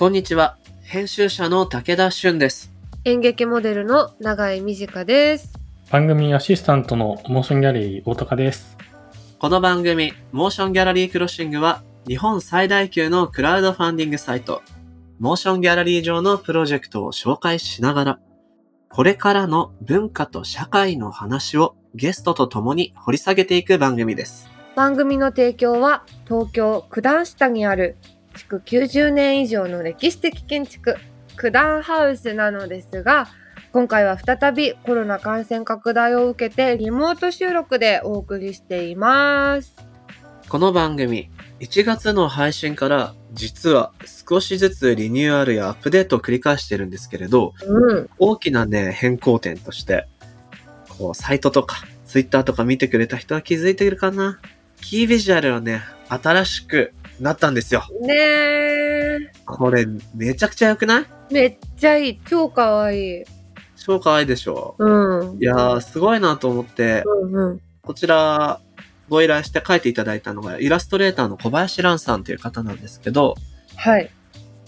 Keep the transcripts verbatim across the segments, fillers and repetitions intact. こんにちは。編集者の武田俊です。演劇モデルの永井美智香です。番組アシスタントのモーションギャラリー大高です。この番組、モーションギャラリークロッシングは、日本最大級のクラウドファンディングサイト、モーションギャラリー上のプロジェクトを紹介しながら、これからの文化と社会の話をゲストと共に掘り下げていく番組です。番組の提供は、東京九段下にある、築きゅうじゅうねん以上の歴史的建築九段ハウスなのですが、今回は再びコロナ感染拡大を受けてリモート収録でお送りしています。この番組いちがつの配信から実は少しずつリニューアルやアップデートを繰り返してるんですけれど、うん、大きなね変更点としてこうサイトとかツイッターとか見てくれた人は気づいてるかな。キービジュアルをね新しくなったんですよ。ねえ。これめちゃくちゃ良くない？めっちゃいい。超かわいい。超かわいいでしょ。うん。いやーすごいなと思って、うんうん、こちらご依頼して書いていただいたのがイラストレーターの小林蘭さんという方なんですけど、はい。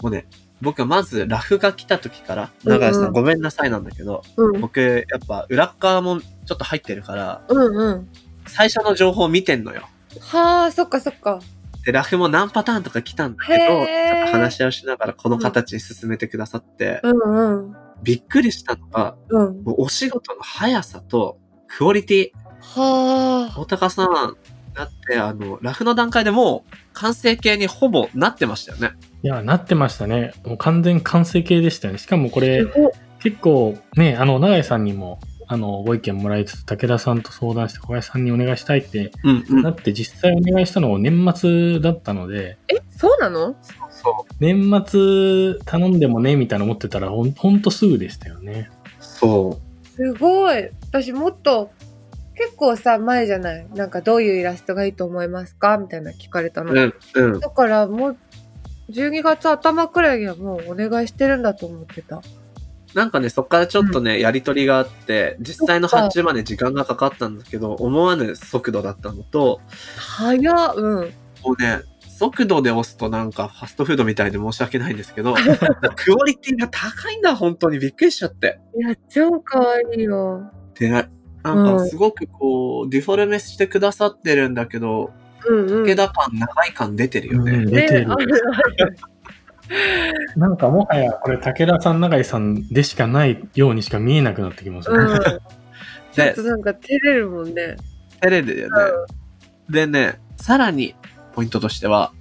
もうね、僕はまずラフが来た時から、永井さん、うんうん、ごめんなさいなんだけど、うん、僕やっぱ裏側もちょっと入ってるから、うんうん、最初の情報を見てんのよ。はあ、そっかそっか。でラフも何パターンとか来たんだけど、ちょっと話し合いしながらこの形に進めてくださって、うんうん、びっくりしたのが、うん、もうお仕事の速さとクオリティ。はぁ。大高さん、だってあのラフの段階でもう完成形にほぼなってましたよね。いや、なってましたね。もう完全完成形でしたよね。しかもこれ結構ね、あの永井さんにもあのご意見もらいつつ武田さんと相談して小林さんにお願いしたいって、うんうん、なって実際お願いしたのを年末だったので。え、そうなの？そうそう。年末頼んでもねみたいな思ってたらほん、ほんとすぐでしたよね。そう。すごい。私もっと結構さ前じゃない？なんかどういうイラストがいいと思いますかみたいな聞かれたの、うんうん、だからもうじゅうにがつ頭くらいにはもうお願いしてるんだと思ってた。なんかね、そっからちょっとね、うん、やりとりがあって、実際の発注まで時間がかかったんだけど、思わぬ速度だったのと、早っ、うん。もうね、速度で押すとなんかファストフードみたいで申し訳ないんですけど、クオリティが高いんだ、本当にびっくりしちゃって。いや、超かわいいよ。で、なんかすごくこう、うん、デフォルメしてくださってるんだけど、うんうん、武田感、長い感出てるよね。うん、出てる。なんかもはやこれ武田さん永井さんでしかないようにしか見えなくなってきますね、うん、ちょっとなんか照れるもんね。照れるよね、うん、でね、さらにポイントとしては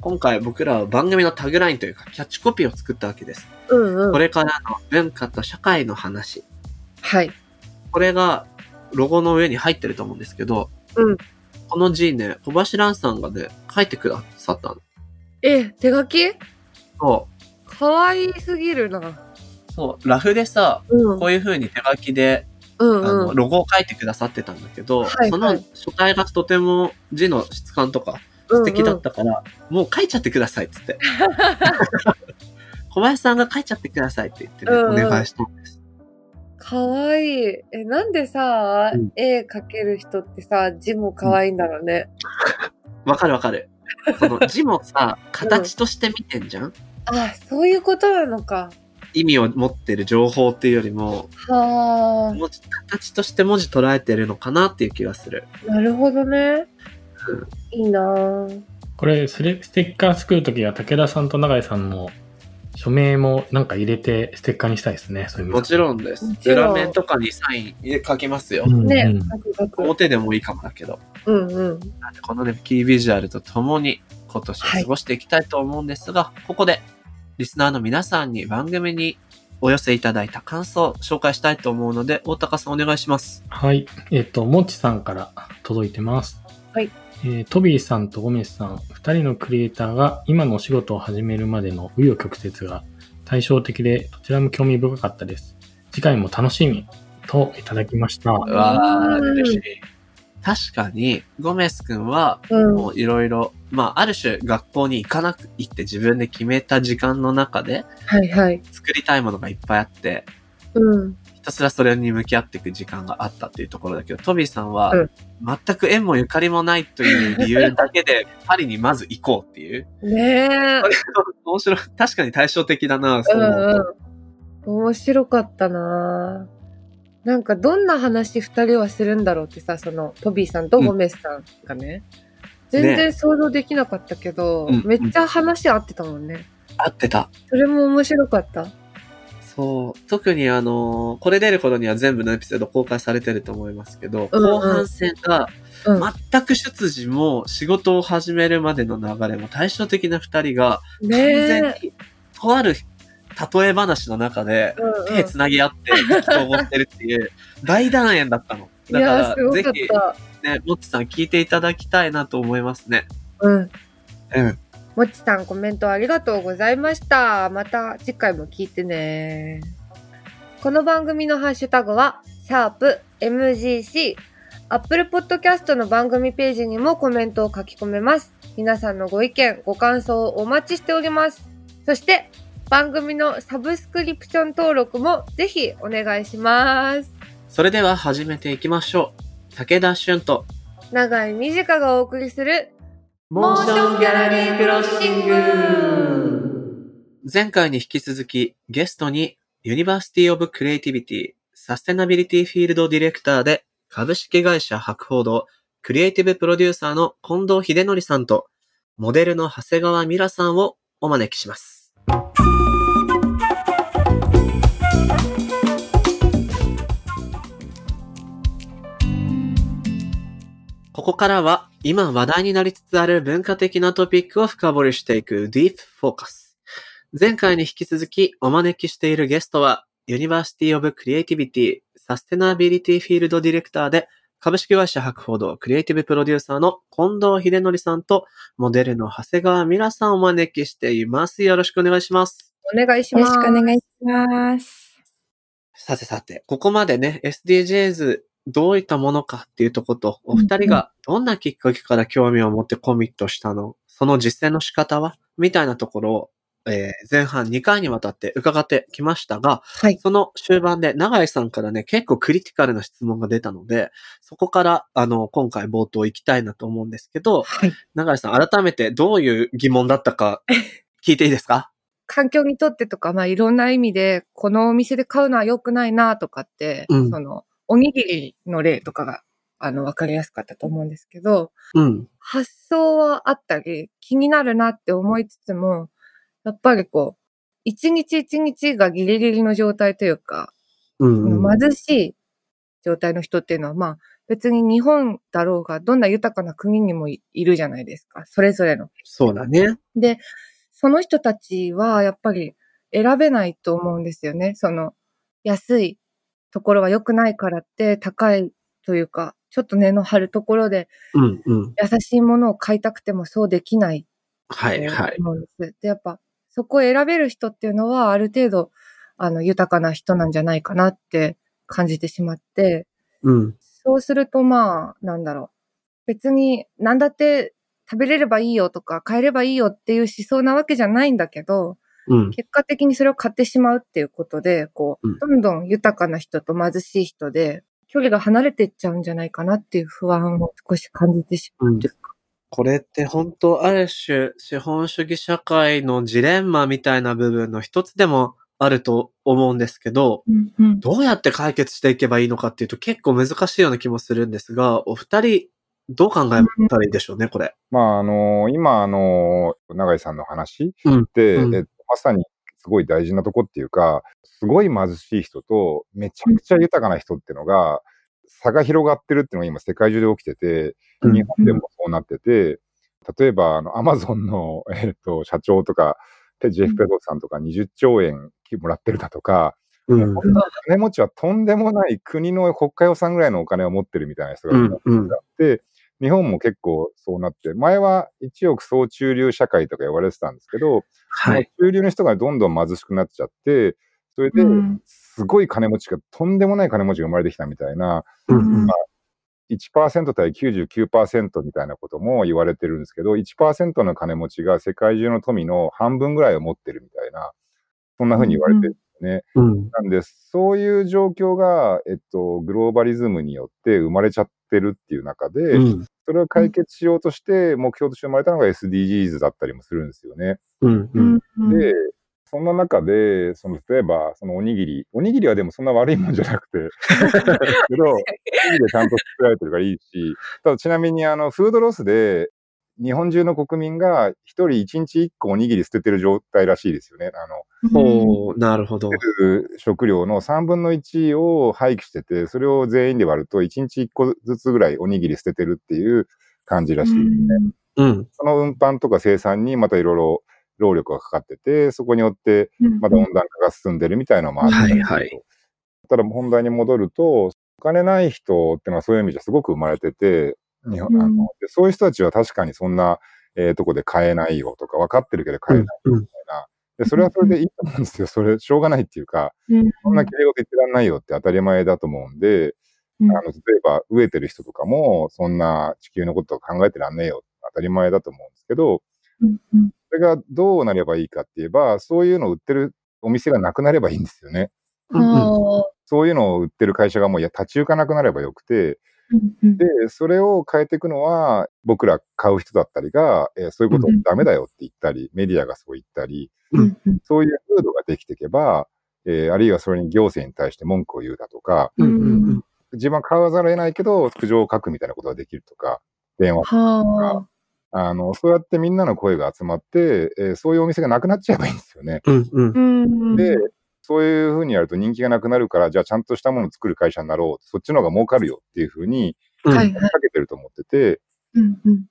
今回僕らは番組のタグラインというかキャッチコピーを作ったわけです、うんうん、これからの文化と社会の話、はい、これがロゴの上に入ってると思うんですけど、うん、この字ね小林蘭さんがね書いてくださったの。え、手書き？そう。かわいすぎるな。そう、ラフでさ、うん、こういう風に手書きで、うんうん、あのロゴを書いてくださってたんだけど、はいはい、その書体がとても字の質感とか素敵だったから、うんうん、もう書いちゃってくださいっつって小林さんが書いちゃってくださいって言って、ねうんうん、お願いしたんです。かわいい。え、なんでさ、うん、絵描ける人ってさ字もかわいいんだろうね。わ、うん、かるわかる。その字もさ形として見てんじゃん、うん、あ、そういうことなのか。意味を持ってる情報っていうよりもは文字形として文字捉えてるのかなっていう気がする。なるほどね、うん、いいな。これスレステッカー作るときは武田さんと永井さんの署名もなんか入れてステッカーにしたいですね。そういうもちろんです。裏面とかにサイン書きますよ、うん、ね、表でもいいかもだけど、うんうん、なんでこのねキービジュアルとともに今年過ごしていきたいと思うんですが、はい、ここでリスナーの皆さんに番組にお寄せいただいた感想を紹介したいと思うので大高さんお願いします。はい、えっともちさんから届いてます。はい、えー、トビーさんとゴメスさんふたりのクリエイターが今のお仕事を始めるまでの紆余曲折が対照的でどちらも興味深かったです。次回も楽しみといただきました。うわー、嬉しい。確かに、ゴメス君は、もういろいろ、まあ、ある種学校に行かなく行って自分で決めた時間の中で、はいはい。作りたいものがいっぱいあって、うん。ひたすらそれに向き合っていく時間があったっていうところだけど、トビーさんは全く縁もゆかりもないという理由だけでパリにまず行こうっていうねえ面白い、確かに対照的だな。そう、うんうん、面白かったな。なんかどんな話二人はするんだろうってさ、そのトビーさんとゴメスさんがね、うん、全然想像できなかったけど、ね、めっちゃ話合ってたもんね、うんうん、合ってた。それも面白かった。そう、特にあのー、これ出る頃には全部のエピソード公開されてると思いますけど、うんうん、後半戦が全く出自も仕事を始めるまでの流れも対照的な二人が完全にとある例え話の中で手つなぎ合って意気投合してるっていう大団円だったの。だからぜひね、もっちさん聞いていただきたいなと思いますね。うん。うん。もっちさんコメントありがとうございました。また次回も聞いてね。この番組のハッシュタグはシャープ エムジーシー。Apple Podcast の番組ページにもコメントを書き込めます。皆さんのご意見、ご感想をお待ちしております。そして番組のサブスクリプション登録もぜひお願いします。それでは始めていきましょう。武田俊と永井美智香がお送りするモーションギャラリークロッシング。前回に引き続きゲストにユニバーシティオブクリエイティビティサステナビリティフィールドディレクターで株式会社博報堂クリエイティブプロデューサーの近藤秀則さんとモデルの長谷川ミラさんをお招きします。ここからは今話題になりつつある文化的なトピックを深掘りしていくディープフォーカス。前回に引き続きお招きしているゲストはユニバーシティオブクリエイティビティサステナビリティフィールドディレクターで株式会社博報堂クリエイティブプロデューサーの近藤秀則さんとモデルの長谷川ミラさんをお招きしています。よろしくお願いします。お願いします。よろしくお願いします。さてさて、ここまでね、エスディージーズどういったものかっていうとこと、お二人がどんなきっかけから興味を持ってコミットしたの、その実践の仕方はみたいなところを、えー、前半にかいにわたって伺ってきましたが、はい、その終盤で永井さんからね、結構クリティカルな質問が出たので、そこからあの今回冒頭行きたいなと思うんですけど、はい、永井さん改めてどういう疑問だったか聞いていいですか？環境にとってとか、まあいろんな意味でこのお店で買うのは良くないなとかって、うん、そのおにぎりの例とかがあの分かりやすかったと思うんですけど、うん、発想はあったり気になるなって思いつつも、やっぱりこう一日一日がギリギリの状態というか、うんうん、貧しい状態の人っていうのは、まあ別に日本だろうがどんな豊かな国にも い, いるじゃないですか、それぞれの。そうだね。で、その人たちはやっぱり選べないと思うんですよね。その安いところは良くないからって高いというかちょっと根の張るところで優しいものを買いたくてもそうできないと思うんです、はいはい、でやっぱそこを選べる人っていうのはある程度あの豊かな人なんじゃないかなって感じてしまって、うん、そうするとまあなんだろう、別に何だって食べれればいいよとか買えればいいよっていう思想なわけじゃないんだけど、うん、結果的にそれを買ってしまうっていうことで、こう、どんどん豊かな人と貧しい人で、距離が離れていっちゃうんじゃないかなっていう不安を少し感じてしまうというか、うん。これって本当、ある種、資本主義社会のジレンマみたいな部分の一つでもあると思うんですけど、うんうん、どうやって解決していけばいいのかっていうと結構難しいような気もするんですが、お二人、どう考えたらいいでしょうね、これ。まあ、あのー、今、あのー、永井さんの話で、うんうん、まさにすごい大事なとこっていうか、すごい貧しい人とめちゃくちゃ豊かな人っていうのが差が広がってるっていうのが今世界中で起きてて、日本でもそうなってて、例えばあのアマゾンの、えー、と社長とかジェフ・ベゾスさんとかにじゅっちょうえんもらってるだとか、うん、こんな金持ちはとんでもない国の国家予算ぐらいのお金を持ってるみたいな人がいて、日本も結構そうなって、前はいちおく総中流社会とか言われてたんですけど、はい、中流の人がどんどん貧しくなっちゃって、それですごい金持ちが、とんでもない金持ちが生まれてきたみたいな、うんまあ、いちパーセント 対 きゅうじゅうきゅうパーセント みたいなことも言われてるんですけど、いちパーセント の金持ちが世界中の富の半分ぐらいを持ってるみたいな、そんな風に言われてるんですよね、うん、なんでそういう状況が、えっと、グローバリズムによって生まれちゃってるっていう中で、うん、それを解決しようとして目標として生まれたのが エスディージーズ だったりもするんですよね、うんうん、でそんな中でその例えばそのおにぎりおにぎりはでもそんな悪いもんじゃなくてけどおにぎりちゃんと作られてるからいいしただちなみにあのフードロスで日本中の国民が一人一日一個おにぎり捨ててる状態らしいですよね。あの、おー、なるほど。食料のさんぶんのいちを廃棄してて、それを全員で割るといちにちいっこずつぐらいおにぎり捨ててるっていう感じらしいですね。うん。その運搬とか生産にまたいろいろ労力がかかってて、そこによってまた温暖化が進んでるみたいなのもあるんですけど、はいはい。ただ本題に戻ると、お金ない人ってのはそういう意味じゃすごく生まれてて、日本あのでそういう人たちは確かにそんな、えー、とこで買えないよとか分かってるけど買えないみたいなでそれはそれでいいと思うんですよ。それしょうがないっていうかそんな綺麗事言ってらんないよって当たり前だと思うんであの例えば飢えてる人とかもそんな地球のことを考えてらんねえよ当たり前だと思うんですけどそれがどうなればいいかって言えばそういうのを売ってるお店がなくなればいいんですよね。そういうのを売ってる会社がもういや立ち行かなくなればよくてでそれを変えていくのは僕ら買う人だったりが、えー、そういうことダメだよって言ったり、うん、メディアがそう言ったり、うん、そういう風土ができていけば、えー、あるいはそれに行政に対して文句を言うだとか、うん、自分は買わざるを得ないけど苦情を書くみたいなことができるとか電話とかあのそうやってみんなの声が集まって、えー、そういうお店がなくなっちゃえばいいんですよね、うん、でそういうふうにやると人気がなくなるから、じゃあちゃんとしたものを作る会社になろう。そっちの方が儲かるよっていうふうに、かけてると思ってて、うんうん、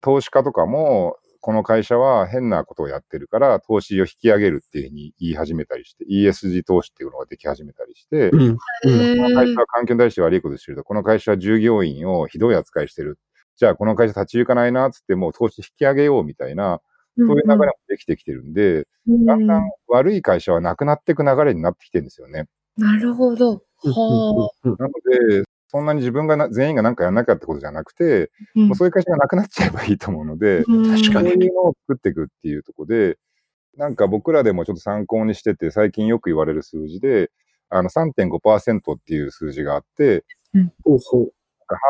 投資家とかも、この会社は変なことをやってるから、投資を引き上げるっていうふうに言い始めたりして、イーエスジー 投資っていうのができ始めたりして、うん、この会社は環境に対して悪いことしてると、この会社は従業員をひどい扱いしてる。じゃあこの会社立ち行かないな、つってもう投資引き上げようみたいな、そういう流れもできてきてるんで、うん、だんだん悪い会社はなくなっていく流れになってきてるんですよね。なるほど。はあ。なので、そんなに自分がな全員が何かやらなきゃってことじゃなくて、うん、もうそういう会社がなくなっちゃえばいいと思うので、うん、そういうのを作っていくっていうところで、なんか僕らでもちょっと参考にしてて、最近よく言われる数字で、あの さんてんごパーセント っていう数字があって、うん、そうそう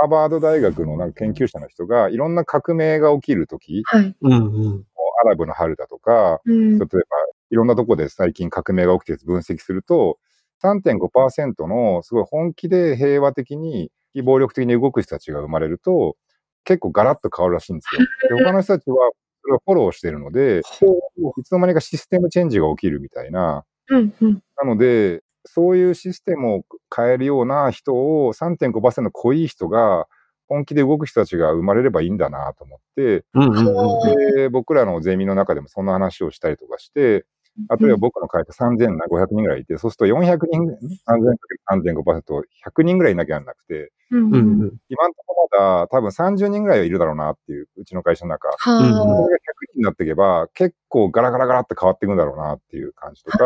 ハーバード大学のなんか研究者の人が、いろんな革命が起きるとき、はいうんうんアラブの春だとか、うん、例えばいろんなとこで最近革命が起きて分析すると さんてんごパーセント のすごい本気で平和的に非暴力的に動く人たちが生まれると結構ガラッと変わるらしいんですよ。で他の人たちはそれをフォローしてるのでいつの間にかシステムチェンジが起きるみたいな、うんうん、なのでそういうシステムを変えるような人を さんてんごパーセント の濃い人が本気で動く人たちが生まれればいいんだなと思って、うんうんうん、で僕らのゼミの中でもそんな話をしたりとかして、あとは僕の会社さんぜんごひゃくにんぐらいいて、そうするとよんひゃくにん、さんぜんかけるさんてんごパーセント、ひゃくにんぐらいいなきゃならなくて、うんうんうん、今のところまだ多分さんじゅうにんぐらいはいるだろうなっていう、うちの会社の中。それがひゃくにんになっていけば、結構ガラガラガラって変わっていくんだろうなっていう感じとか、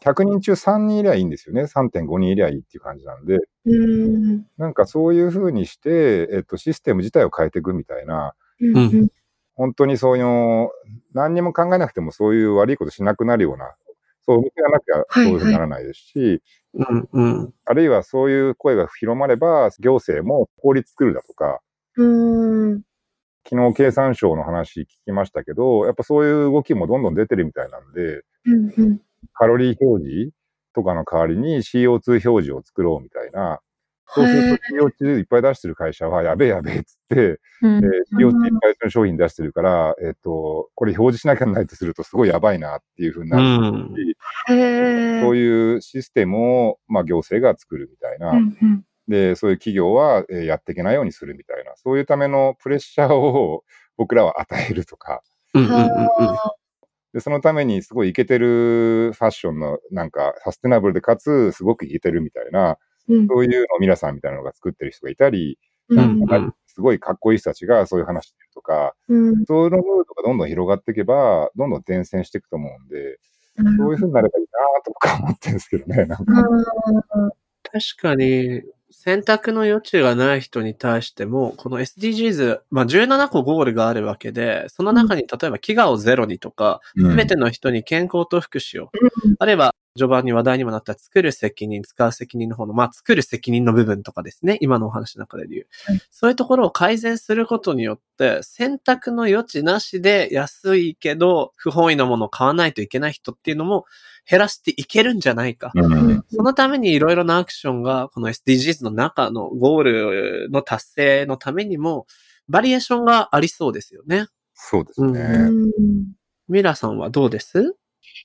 ひゃくにん中さんにんいりゃいいんですよね。さんてんごにんいりゃいいっていう感じなんで、うんなんかそういうふうにして、えっと、システム自体を変えていくみたいな、うん、本当にそういう、何にも考えなくてもそういう悪いことしなくなるような、そういうなきゃそういうふうにならないですし、はいはいうんうん、あるいはそういう声が広まれば、行政も法律作るだとか、うん昨日経産省の話聞きましたけど、やっぱそういう動きもどんどん出てるみたいなんで、うんうん、カロリー表示とかの代わりに シーオーツー 表示を作ろうみたいな、そうすると シーオーツー いっぱい出してる会社はやべえやべえっつって、うんえー、シーオーツー いっぱいの商品出してるから、えー、っとこれ表示しなきゃないとするとすごいやばいなっていう風になるし、うん、そういうシステムを、まあ、行政が作るみたいな、うんうんで、そういう企業はやっていけないようにするみたいな、そういうためのプレッシャーを僕らは与えるとか、うんうんうんうん、でそのためにすごいイケてるファッションのなんかサステナブルでかつすごくイケてるみたいな、うん、そういうのをミラさんみたいなのが作ってる人がいたり、うんうん、すごいかっこいい人たちがそういう話してるとか、うん、そういうのがどんどん広がっていけばどんどん伝染していくと思うんで、うん、そういう風になればいいなと僕は思ってるんですけどね。なんか確かに選択の余地がない人に対しても、この エスディージーズ、まあ、じゅうななこゴールがあるわけで、その中に例えば飢餓をゼロにとか、すべての人に健康と福祉を、あれば序盤に話題にもなった作る責任、使う責任の方の、まあ作る責任の部分とかですね、今のお話の中で言う、はい、そういうところを改善することによって選択の余地なしで安いけど不本意なものを買わないといけない人っていうのも減らしていけるんじゃないか、うん、そのためにいろいろなアクションがこの エスディージーズ の中のゴールの達成のためにもバリエーションがありそうですよね。そうですね、うん、ミラさんはどうです？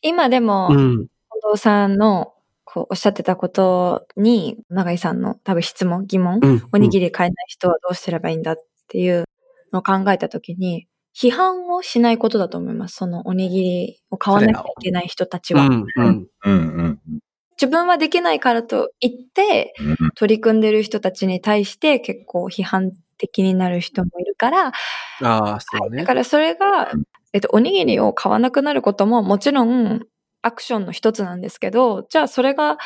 今でも、うん、近藤さんのこうおっしゃってたことに永井さんの多分質問疑問、うん、おにぎり買えない人はどうすればいいんだっていうのを考えたときに批判をしないことだと思います。そのおにぎりを買わなきゃいけない人たちは、うんうんうん、自分はできないからと言って取り組んでる人たちに対して結構批判的になる人もいるから、あー、そうね。だからそれが、えっと、おにぎりを買わなくなることももちろんアクションの一つなんですけど、じゃあそれが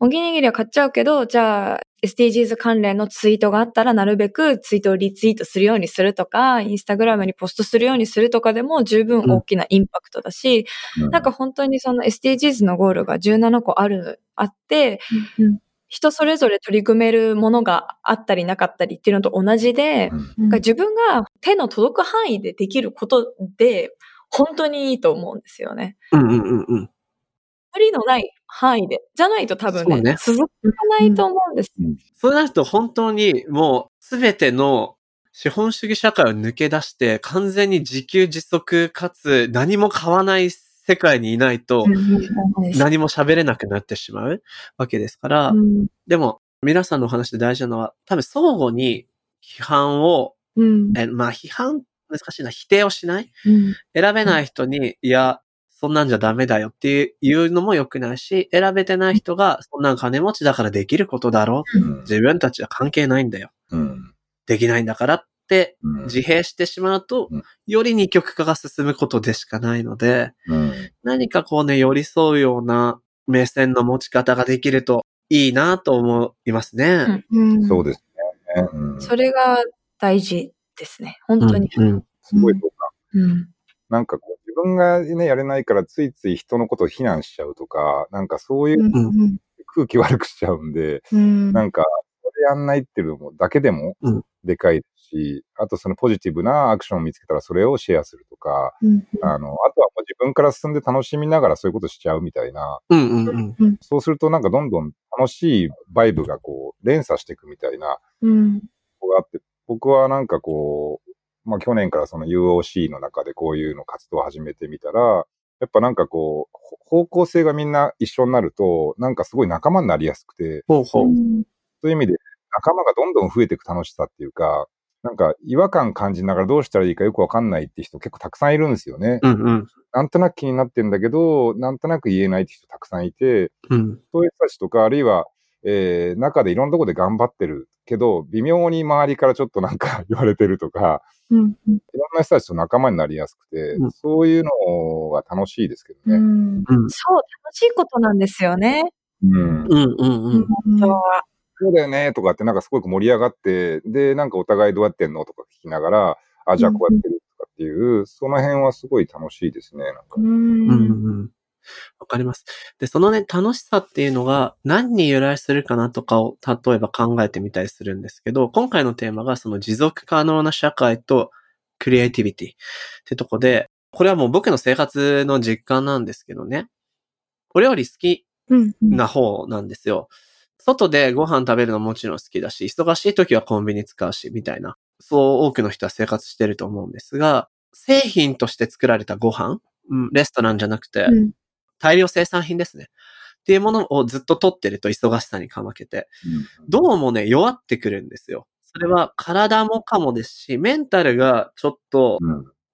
おにぎりは買っちゃうけど、じゃあ エスディージーズ 関連のツイートがあったらなるべくツイートをリツイートするようにするとか、インスタグラムにポストするようにするとかでも十分大きなインパクトだし、うん、なんか本当にその エスディージーズ のゴールがじゅうななこある、あって、うんうん、人それぞれ取り組めるものがあったりなかったりっていうのと同じで、うん、自分が手の届く範囲でできることで本当にいいと思うんですよね。うんうんうん。無理のない範囲でじゃないと多分 ね, ね続かないと思うんです、うん、そうなると本当にもう全ての資本主義社会を抜け出して完全に自給自足かつ何も買わない世界にいないと何も喋れなくなってしまうわけですから、うん、でも皆さんのお話で大事なのは多分相互に批判を、うん、えまあ批判難しいな、否定をしない、うん、選べない人に、うん、いやそんなんじゃダメだよっていうのも良くないし、選べてない人がそんなん金持ちだからできることだろう、うん、自分たちは関係ないんだよ、うん、できないんだからって自閉してしまうと、うん、より二極化が進むことでしかないので、うん、何かこうね寄り添うような目線の持ち方ができるといいなと思いますね、うんうん、そうですね、うん、それが大事ですね本当に、うんうん、すごいそうか、うん、なんかこう自分がねやれないからついつい人のことを非難しちゃうとかなんかそういう空気悪くしちゃうんで、うん、なんかそれやんないっていうのもだけでもでかいし、うん、あとそのポジティブなアクションを見つけたらそれをシェアするとか、うん、あのあとはもう自分から進んで楽しみながらそういうことしちゃうみたいな、うんうんうん、そうするとなんかどんどん楽しいバイブがこう連鎖していくみたいな、うん、こうがあって僕はなんかこうまあ、去年からその ユーオーシー の中でこういうの活動を始めてみたら、やっぱなんかこう、方向性がみんな一緒になると、なんかすごい仲間になりやすくて、ほうほう。そういう意味で仲間がどんどん増えていく楽しさっていうか、なんか違和感感じながらどうしたらいいかよくわかんないって人結構たくさんいるんですよね。うんうん、なんとなく気になってんだけど、なんとなく言えないって人たくさんいて、うん、そういう人たちとか、あるいは、えー、中でいろんなところで頑張ってるけど微妙に周りからちょっとなんか言われてるとか、うんうん、いろんな人たちと仲間になりやすくて、うん、そういうのが楽しいですけどね、うんうん、そう楽しいことなんですよね、うん、うんうんうん本当はそうだよねとかってなんかすごく盛り上がってでなんかお互いどうやってんのとか聞きながらあじゃあこうやってるとかっていう、うん、その辺はすごい楽しいですねなんかうんうんわかります。で、そのね、楽しさっていうのが何に由来するかなとかを例えば考えてみたりするんですけど、今回のテーマがその持続可能な社会とクリエイティビティってとこで、これはもう僕の生活の実感なんですけどね、お料理好きな方なんですよ。外でご飯食べるのもちろん好きだし、忙しい時はコンビニ使うし、みたいな、そう多くの人は生活してると思うんですが、製品として作られたご飯、うん、レストランじゃなくて、うん大量生産品ですね。っていうものをずっと取ってると忙しさにかまけて、うん、どうもね、弱ってくるんですよ。それは体もかもですし、メンタルがちょっと、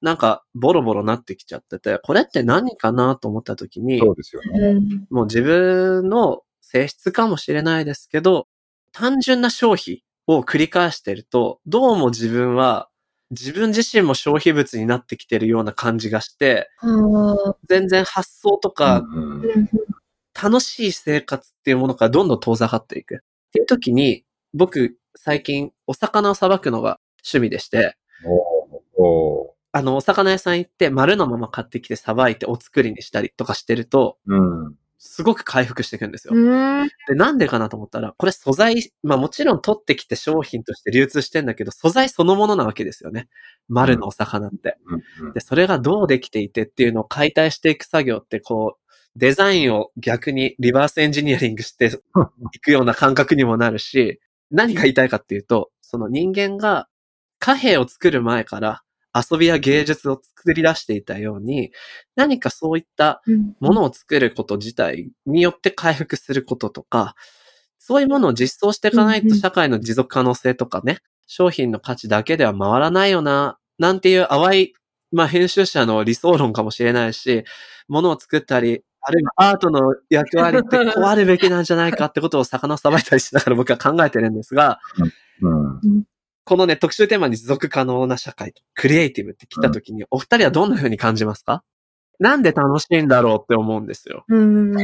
なんかボロボロなってきちゃってて、これって何かなと思った時に、そうですよね。もう自分の性質かもしれないですけど、単純な消費を繰り返してると、どうも自分は、自分自身も消費物になってきてるような感じがして、全然発想とか、楽しい生活っていうものからどんどん遠ざかっていく。っていう時に、僕、最近、お魚をさばくのが趣味でして、あの、お魚屋さん行って、丸のまま買ってきてさばいてお作りにしたりとかしてると、すごく回復していくんですよ。で、なんでかなと思ったら、これ素材、まあもちろん取ってきて商品として流通してんだけど、素材そのものなわけですよね。丸のお魚って。で、それがどうできていてっていうのを解体していく作業って、こう、デザインを逆にリバースエンジニアリングしていくような感覚にもなるし、何が言いたいかっていうと、その人間が貨幣を作る前から、遊びや芸術を作り出していたように、何かそういったものを作ること自体によって回復することとか、そういうものを実装していかないと社会の持続可能性とかね、商品の価値だけでは回らないよな、なんていう淡い、まあ編集者の理想論かもしれないし、ものを作ったり、あるいはアートの役割ってこうあるべきなんじゃないかってことを魚をさばいたりしながら僕は考えてるんですが、うんうんこのね、特集テーマに持続可能な社会、クリエイティブって来た時に、お二人はどんな風に感じますか？なんで楽しいんだろうって思うんですよ。うん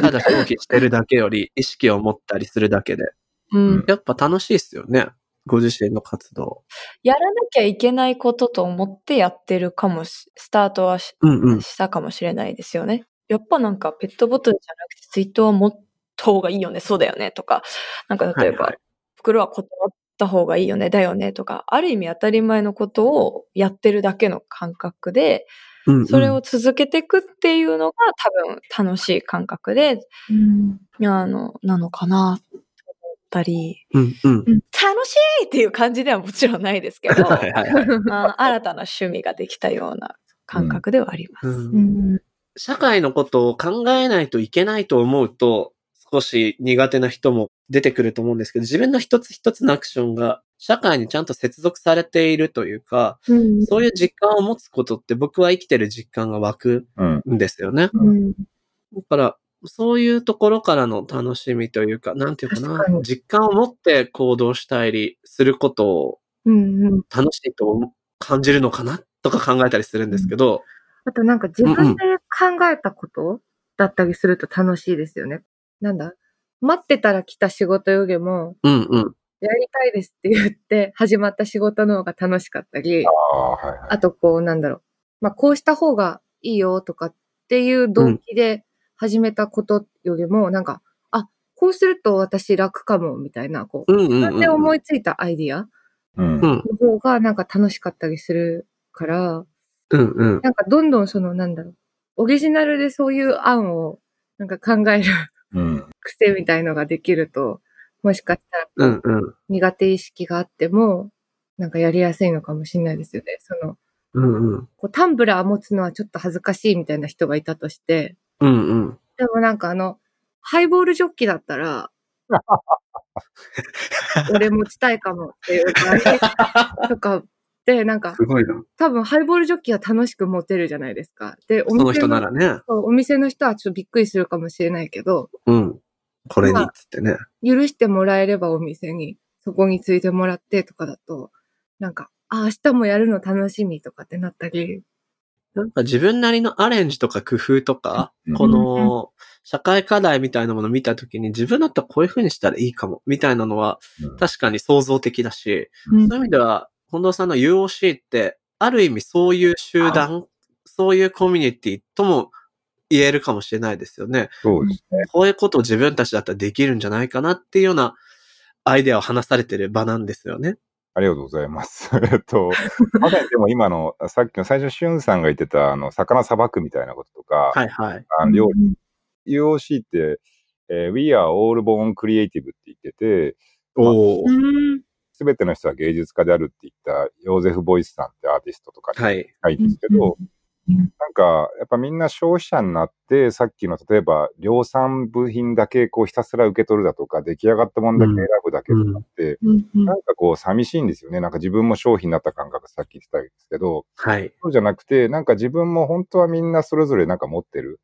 ただ表記してるだけより、意識を持ったりするだけで。うん、やっぱ楽しいですよね。ご自身の活動。やらなきゃいけないことと思ってやってるかもし、スタートは し,、うんうん、したかもしれないですよね。やっぱなんかペットボトルじゃなくて水筒を持った方がいいよね、そうだよね、とか。なんか例えば、はいはい、袋は断って、た方がいいよねだよねとかある意味当たり前のことをやってるだけの感覚で、うんうん、それを続けていくっていうのが多分楽しい感覚で、うん、あのなのかなと思ったり、うんうん、楽しいっていう感じではもちろんないですけどはいはい、はいまあ、新たな趣味ができたような感覚ではあります、うんうんうん、社会のことを考えないといけないと思うと少し苦手な人も出てくると思うんですけど、自分の一つ一つのアクションが社会にちゃんと接続されているというか、うん、そういう実感を持つことって僕は生きてる実感が湧くんですよね、うん、だからそういうところからの楽しみというか、なんていうかな、実感を持って行動したりすることを楽しいと感じるのかなとか考えたりするんですけど、あとなんか自分で考えたことだったりすると楽しいですよね、うんうん、なんだ待ってたら来た仕事よりも、うんうん、やりたいですって言って始まった仕事の方が楽しかったり、 あ,、はいはい、あとこうなんだろう、まあこうした方がいいよとかっていう動機で始めたことよりも、うん、なんか、あ、こうすると私楽かもみたいな、こう、うんうんうん、自分で思いついたアイディアの方がなんか楽しかったりするから、うんうん、なんかどんどんそのなんだろう、オリジナルでそういう案をなんか考えるうん、癖みたいのができると、もしかしたら苦手意識があっても、なんかやりやすいのかもしれないですよね。その、うんうん、こうタンブラー持つのはちょっと恥ずかしいみたいな人がいたとして、うんうん、でもなんかあの、ハイボールジョッキだったら、俺持ちたいかもっていう感じとかで、なんか、すごいな。多分ハイボールジョッキは楽しく持てるじゃないですか。で、お店の、その人ならね。お店の人はちょっとびっくりするかもしれないけど。うん。これにっつってね。許してもらえればお店に、そこについてもらってとかだと、なんか、あ、明日もやるの楽しみとかってなったり。なんか自分なりのアレンジとか工夫とか、うん、この社会課題みたいなものを見たときに自分だったらこういう風にしたらいいかも、みたいなのは確かに想像的だし、うん、そういう意味では、近藤さんの ユーオーシー って、ある意味そういう集団、そういうコミュニティとも言えるかもしれないですよね。そうですね。こういうことを自分たちだったらできるんじゃないかなっていうようなアイデアを話されてる場なんですよね。ありがとうございます。えっと、まだでも今の、さっきの最初、しゅんさんが言ってた、あの、魚さばくみたいなこととか、はいはい。あの料理、うん、ユーオーシー って、えー、We are all born creative って言ってて、おー。うんすべての人は芸術家であるって言ったヨーゼフ・ボイスさんってアーティストとかに書いてるんですけど、はい、なんかやっぱみんな消費者になってさっきの例えば量産部品だけこうひたすら受け取るだとか出来上がったものだけ選ぶだけとかって、うん、なんかこう寂しいんですよね。なんか自分も商品になった感覚さっき言ってたんですけど、はい、そうじゃなくてなんか自分も本当はみんなそれぞれなんか持ってる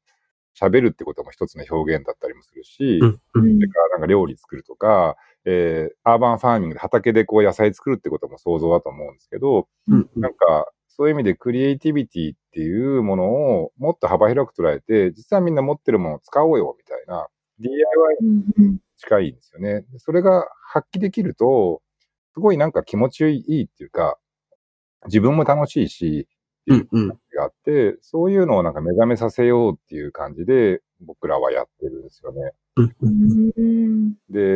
喋るってことも一つの表現だったりもするし、うんうん、だからなんか料理作るとか、えー、アーバンファーミングで畑でこう野菜作るってことも想像だと思うんですけど、うんうん、なんかそういう意味でクリエイティビティっていうものをもっと幅広く捉えて、実はみんな持ってるものを使おうよみたいな ディーアイワイ に近いんですよね。それが発揮できると、すごいなんか気持ちいいっていうか、自分も楽しいし、っていう感じがあって、うんうん、そういうのをなんか目覚めさせようっていう感じで僕らはやってるんですよね、うんうん、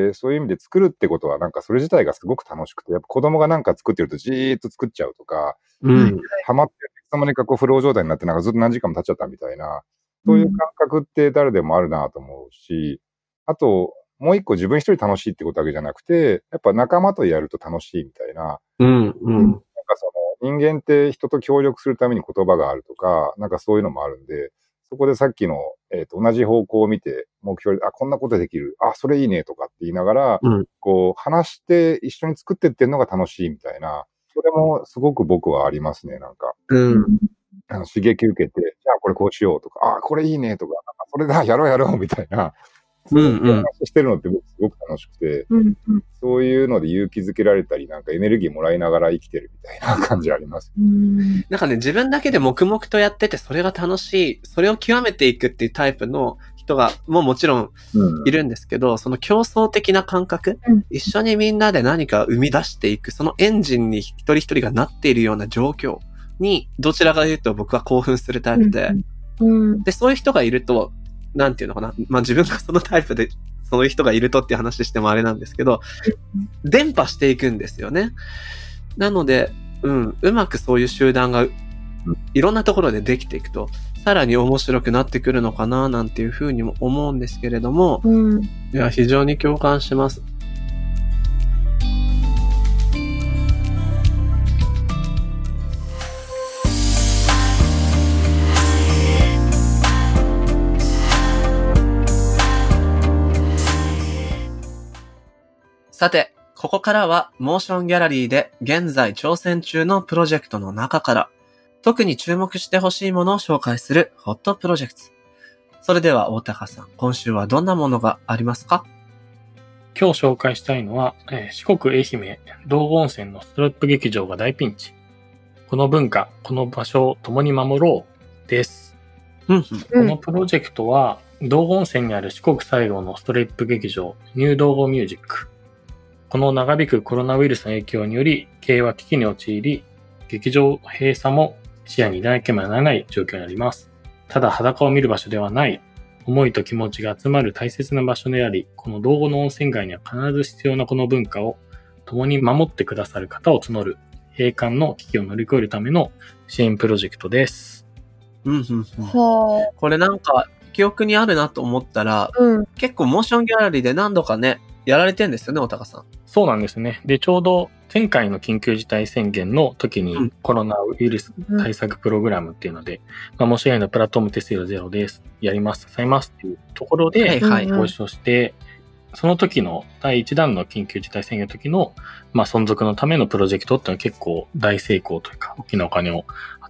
でそういう意味で作るってことはなんかそれ自体がすごく楽しくて、やっぱ子供がなんか作ってるとじーっと作っちゃうとか、うん、ハマってるいつの間にかこうフロー状態になってなんかずっと何時間も経っちゃったみたいな、そういう感覚って誰でもあるなと思うし、あともう一個自分一人楽しいってことだけじゃなくて、やっぱ仲間とやると楽しいみたいな、うんうん、なんかその人間って人と協力するために言葉があるとか、なんかそういうのもあるんで、そこでさっきの、えーと、同じ方向を見て目標で、あ、こんなことできる、あ、それいいねとかって言いながら、うん、こう話して一緒に作ってってるのが楽しいみたいな、それもすごく僕はありますね、なんか、うん、あの刺激受けて、じゃあこれこうしようとか、あ、これいいねとか、なんかそれだ、やろうやろうみたいな、うんうん、話してるのって僕すごく楽しくて、うんうん、そういうので勇気づけられたり、なんかエネルギーもらいながら生きてるみたいな感じあります。うん、なんかね、自分だけで黙々とやっててそれが楽しい、それを極めていくっていうタイプの人がもうもちろんいるんですけど、うん、その競争的な感覚、うん、一緒にみんなで何か生み出していく、そのエンジンに一人一人がなっているような状況にどちらかというと僕は興奮するタイプで、うんうん、でそういう人がいるとなんていうのかな、まあ自分がそのタイプでそういう人がいるとっていう話してもあれなんですけど、伝播していくんですよね。なので、うん、うまくそういう集団がいろんなところでできていくとさらに面白くなってくるのかななんていうふうにも思うんですけれども、うん、いや非常に共感します。さて、ここからはモーションギャラリーで現在挑戦中のプロジェクトの中から特に注目してほしいものを紹介するホットプロジェクト。それでは大高さん、今週はどんなものがありますか？今日紹介したいのは、えー、四国愛媛道後温泉のストラップ劇場が大ピンチ。この文化、この場所を共に守ろうです。うん、このプロジェクトは道後温泉にある四国最後のストラップ劇場ニュー道後ミュージック。この長引くコロナウイルスの影響により経営は危機に陥り、劇場閉鎖も視野に入れなければならない状況になります。ただ裸を見る場所ではない、思いと気持ちが集まる大切な場所であり、この道後の温泉街には必ず必要なこの文化を共に守ってくださる方を募る、閉館の危機を乗り越えるための支援プロジェクトです。うんうんうん、これなんか記憶にあるなと思ったら、うん、結構モーションギャラリーで何度かね、やられてるんですよね、大高さん。そうなんですね。で、ちょうど前回の緊急事態宣言の時にコロナウイルス対策プログラムっていうので、うん、まあ、申し上げのプラットフォーム手数料ゼロです。やります、支えますっていうところでご一緒して、はいはい、その時のだいいちだんの緊急事態宣言の時の、まあ、存続のためのプロジェクトっていうのは結構大成功というか、大きなお金を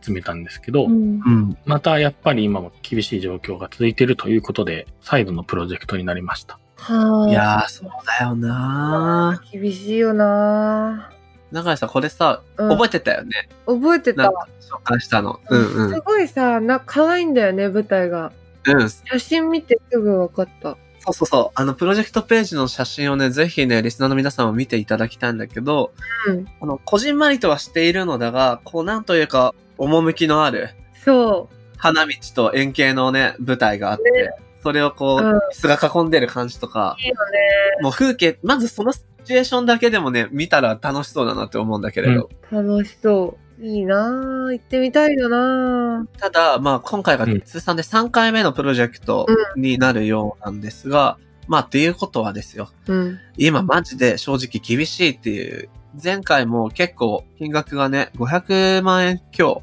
集めたんですけど、うん、またやっぱり今も厳しい状況が続いているということで、再度のプロジェクトになりました。はあ、いやーそうだよな、厳しいよな。永井さんこれさ、うん、覚えてたよね。覚えてた、紹介したの、うんうん、すごいさな可愛いんだよね舞台が、うん、写真見てすぐ分かった。そうそうそう、あのプロジェクトページの写真をね、ぜひねリスナーの皆さんも見ていただきたいんだけど、うん、あのこじんまりとはしているのだが、こうなんというか趣のあるそう花道と円形のね舞台があって、ね、それをこう、うん、椅子が囲んでる感じとか、いいよね。もう風景、まずそのシチュエーションだけでもね、見たら楽しそうだなって思うんだけれど。うん、楽しそう。いいなぁ。行ってみたいよなぁ。ただ、まあ今回が通算でさんかいめのプロジェクトになるようなんですが、うん、まあっていうことはですよ、うん。今マジで正直厳しいっていう、前回も結構金額がね、ごひゃくまんえん強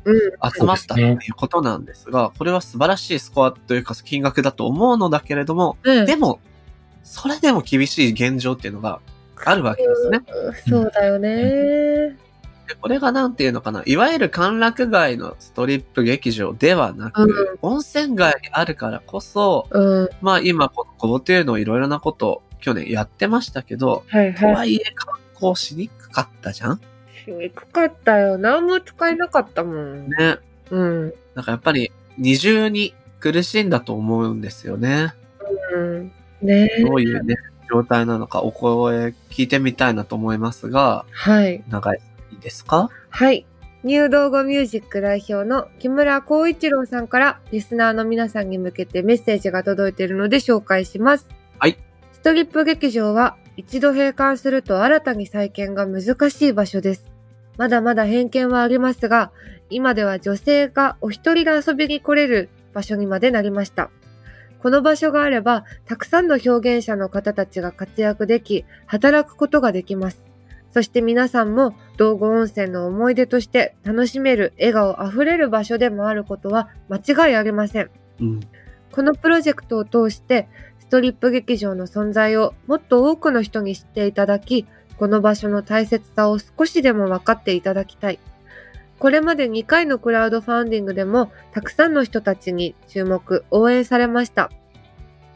集まったっていうことなんですが、うん、そうですね、これは素晴らしいスコアというか金額だと思うのだけれども、うん、でも、それでも厳しい現状っていうのがあるわけですね。うん、そうだよね、うん。で、これがなんていうのかな、いわゆる歓楽街のストリップ劇場ではなく、うん、温泉街にあるからこそ、うん、まあ今、このコボテーのいろいろなことを去年やってましたけど、はいはい、とはいえ観光しにくかったじゃん。しにくかったよ。何も使えなかったもんね。うん。なんかやっぱり二重に苦しいんだと思うんですよね。うん。ね。どういうね状態なのかお声聞いてみたいなと思いますが、はい。長いですか？はい。入道後ミュージック代表の木村光一郎さんからリスナーの皆さんに向けてメッセージが届いているので紹介します。はい。ストリップ劇場は一度閉館すると新たに再建が難しい場所です。まだまだ偏見はありますが、今では女性がお一人で遊びに来れる場所にまでなりました。この場所があればたくさんの表現者の方たちが活躍でき、働くことができます。そして皆さんも道後温泉の思い出として楽しめる、笑顔あふれる場所でもあることは間違いありません、うん、このプロジェクトを通してストリップ劇場の存在をもっと多くの人に知っていただき、この場所の大切さを少しでも分かっていただきたい。これまでにかいのクラウドファンディングでもたくさんの人たちに注目、応援されました。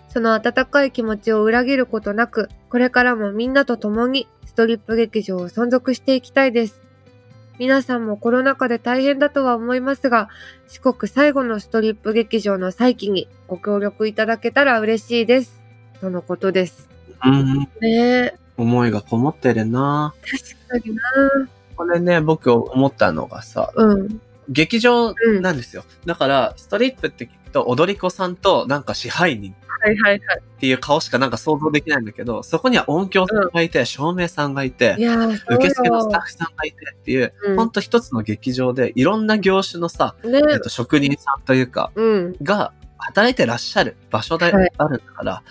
その温かい気持ちを裏切ることなく、これからもみんなと共にストリップ劇場を存続していきたいです。皆さんもコロナ禍で大変だとは思いますが、四国最後のストリップ劇場の再起にご協力いただけたら嬉しいです。とのことです。うん。ねえ。思いがこもってるな。確かにな。これね、僕思ったのがさ、うん、劇場なんですよ、うん、だからストリップって聞くと踊り子さんとなんか支配人っていう顔しかなんか想像できないんだけど、そこには音響さんがいて、うん、照明さんがいて、いや受付のスタッフさんがいてっていう、うん、ほんと一つの劇場でいろんな業種のさ、ねえっと、職人さんというか、うん、が働いてらっしゃる場所であるから、は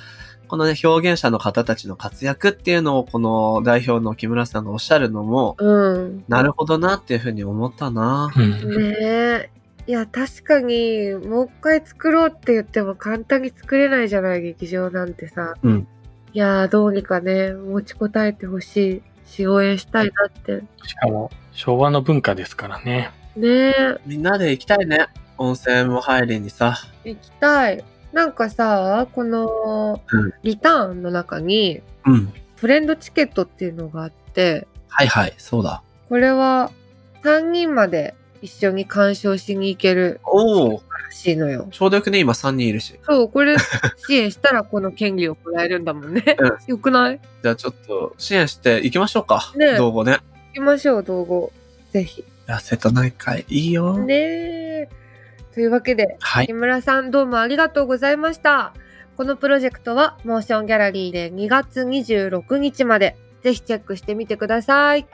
い、このね、表現者の方たちの活躍っていうのをこの代表の木村さんがおっしゃるのも、うん、なるほどなっていうふうに思ったな。ねえ、いや確かにもう一回作ろうって言っても簡単に作れないじゃない、劇場なんてさ、うん、いやどうにかね持ちこたえてほしいし、応援したいなって。しかも昭和の文化ですからね。ねえ、みんなで行きたいね、温泉も入りにさ。行きたい。なんかさ、このリターンの中にフレンドチケットっていうのがあって、うん、はいはい、そうだ、これはさんにんまで一緒に鑑賞しに行けるらしいのよ。ちょうどよくね、今さんにんいるし。そう、これ支援したらこの権利をもらえるんだもんね、うん、よくない？じゃあちょっと支援して行きましょうか、ね、道後ね、行きましょう道後、ぜひ。瀬戸内海いいよね。というわけで、はい、木村さんどうもありがとうございました。このプロジェクトはモーションギャラリーでにがつにじゅうろくにちまで、ぜひチェックしてみてください。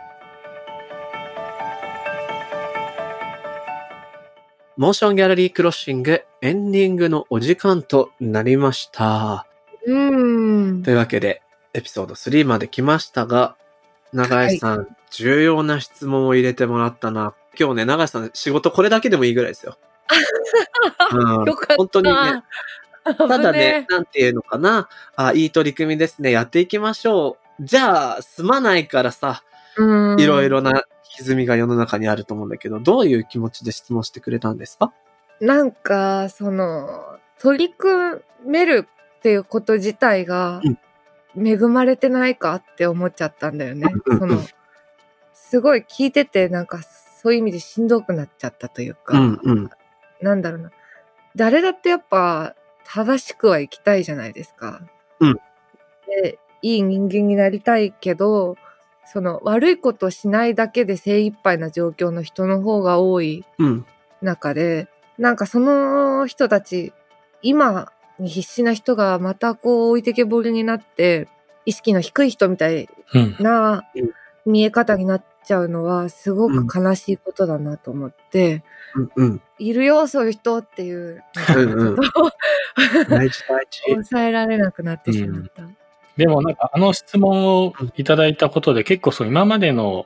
モーションギャラリークロッシングエンディングのお時間となりました。うーん。というわけでエピソードさんまで来ましたが、永井さん、はい、重要な質問を入れてもらったな。今日ね、永井さん仕事これだけでもいいぐらいですよ。うん、よかった。本当にね。ただね、なんていうのかな。あ、いい取り組みですね。やっていきましょう。じゃあ、済まないからさ、いろいろな歪みが世の中にあると思うんだけど、どういう気持ちで質問してくれたんですか？なんか、その、取り組めるっていうこと自体が、恵まれてないかって思っちゃったんだよね。その、すごい聞いてて、なんか、そういう意味でしんどくなっちゃったというか、うんうん、なんだろうな、誰だってやっぱ正しくは生きたいじゃないですか、うん、でいい人間になりたいけど、その悪いことをしないだけで精一杯な状況の人の方が多い中で、うん、なんかその人たち、今に必死な人がまたこう置いてけぼりになって、意識の低い人みたいな見え方になって、うんうんちゃうのはすごく悲しいことだなと思って、うんうん、いるよそういう人っていうのを抑えられなくなってしまった、うん、でもなんかあの質問をいただいたことで、結構そう今までの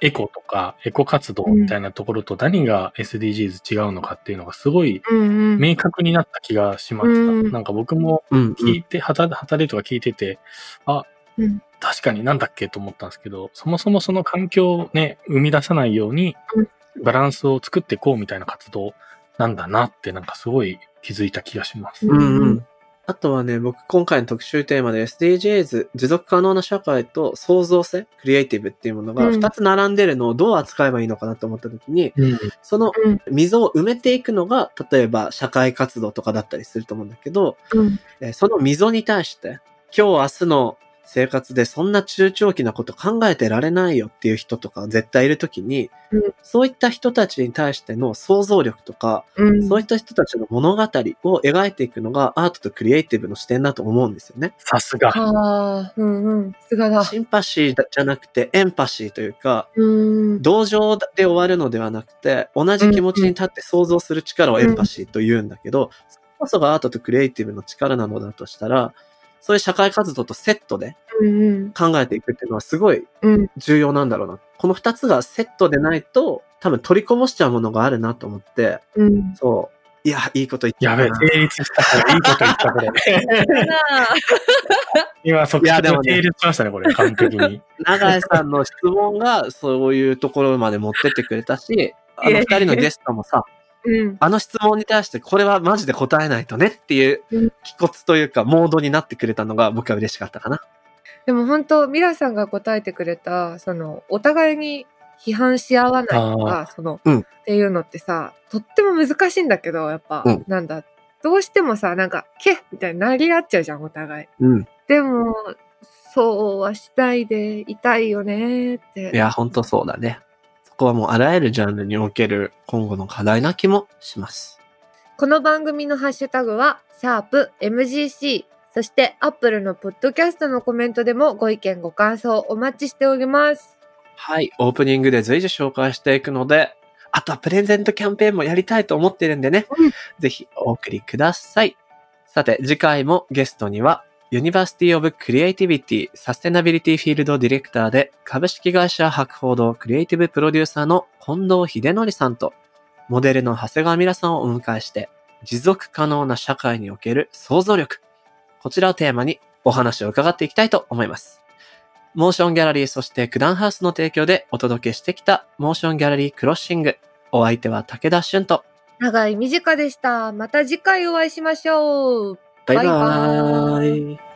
エコとかエコ活動みたいなところと何が エスディージーズ 違うのかっていうのがすごい明確になった気がしました、うんうん、なんか僕も聞いて、働いとか聞いてて、あ、うん確かになんだっけと思ったんですけど、そもそもその環境をね、生み出さないようにバランスを作っていこうみたいな活動なんだなって、なんかすごい気づいた気がします。うんうん。あとはね、僕今回の特集テーマで エスディージーズ、 持続可能な社会と創造性、クリエイティブっていうものがふたつ並んでるのをどう扱えばいいのかなと思った時に、うん、その溝を埋めていくのが例えば社会活動とかだったりすると思うんだけど、うん、その溝に対して今日明日の生活でそんな中長期なこと考えてられないよっていう人とか絶対いるときに、うん、そういった人たちに対しての想像力とか、うん、そういった人たちの物語を描いていくのがアートとクリエイティブの視点だと思うんですよね。さすが。あ、うんうん、さすがだ。シンパシーじゃなくてエンパシーというか、うん、同情で終わるのではなくて同じ気持ちに立って想像する力をエンパシーと言うんだけど、うん、それこそがアートとクリエイティブの力なのだとしたら、そういう社会活動とセットで考えていくっていうのはすごい重要なんだろうな。うん、この二つがセットでないと多分取りこぼしちゃうものがあるなと思って、うん、そう。いや、いいこと言ったな。やべえ、成立したからいいこと言ったこれ。今、即席で成立しましたね、これ、完璧に。長井さんの質問がそういうところまで持ってってくれたし、あの二人のゲストもさ、うん、あの質問に対してこれはマジで答えないとねっていう気骨というかモードになってくれたのが僕は嬉しかったかな。でも本当ミラさんが答えてくれたそのお互いに批判し合わないとかその、うん、っていうのってさとっても難しいんだけどやっぱ、うん、なんだどうしてもさなんかけっみたいになり合っちゃうじゃんお互い、うん、でもそうはしないでいたいよねって。いや本当そうだね。ここはもうあらゆるジャンルにおける今後の課題な気もします。この番組のハッシュタグはシャープ エムジーシー、 そしてアップルのポッドキャストのコメントでもご意見ご感想お待ちしております。はい、オープニングで随時紹介していくので、あとはプレゼントキャンペーンもやりたいと思ってるんでね、うん、ぜひお送りください。さて次回もゲストにはユニバーシティオブクリエイティビティサステナビリティフィールドディレクターで株式会社博報堂クリエイティブプロデューサーの近藤秀則さんとモデルの長谷川ミラさんをお迎えして持続可能な社会における想像力、こちらをテーマにお話を伺っていきたいと思います。モーションギャラリーそして九段ハウスの提供でお届けしてきたモーションギャラリークロッシング、お相手は武田俊と長井美佳でした。また次回お会いしましょう。バイバーイ。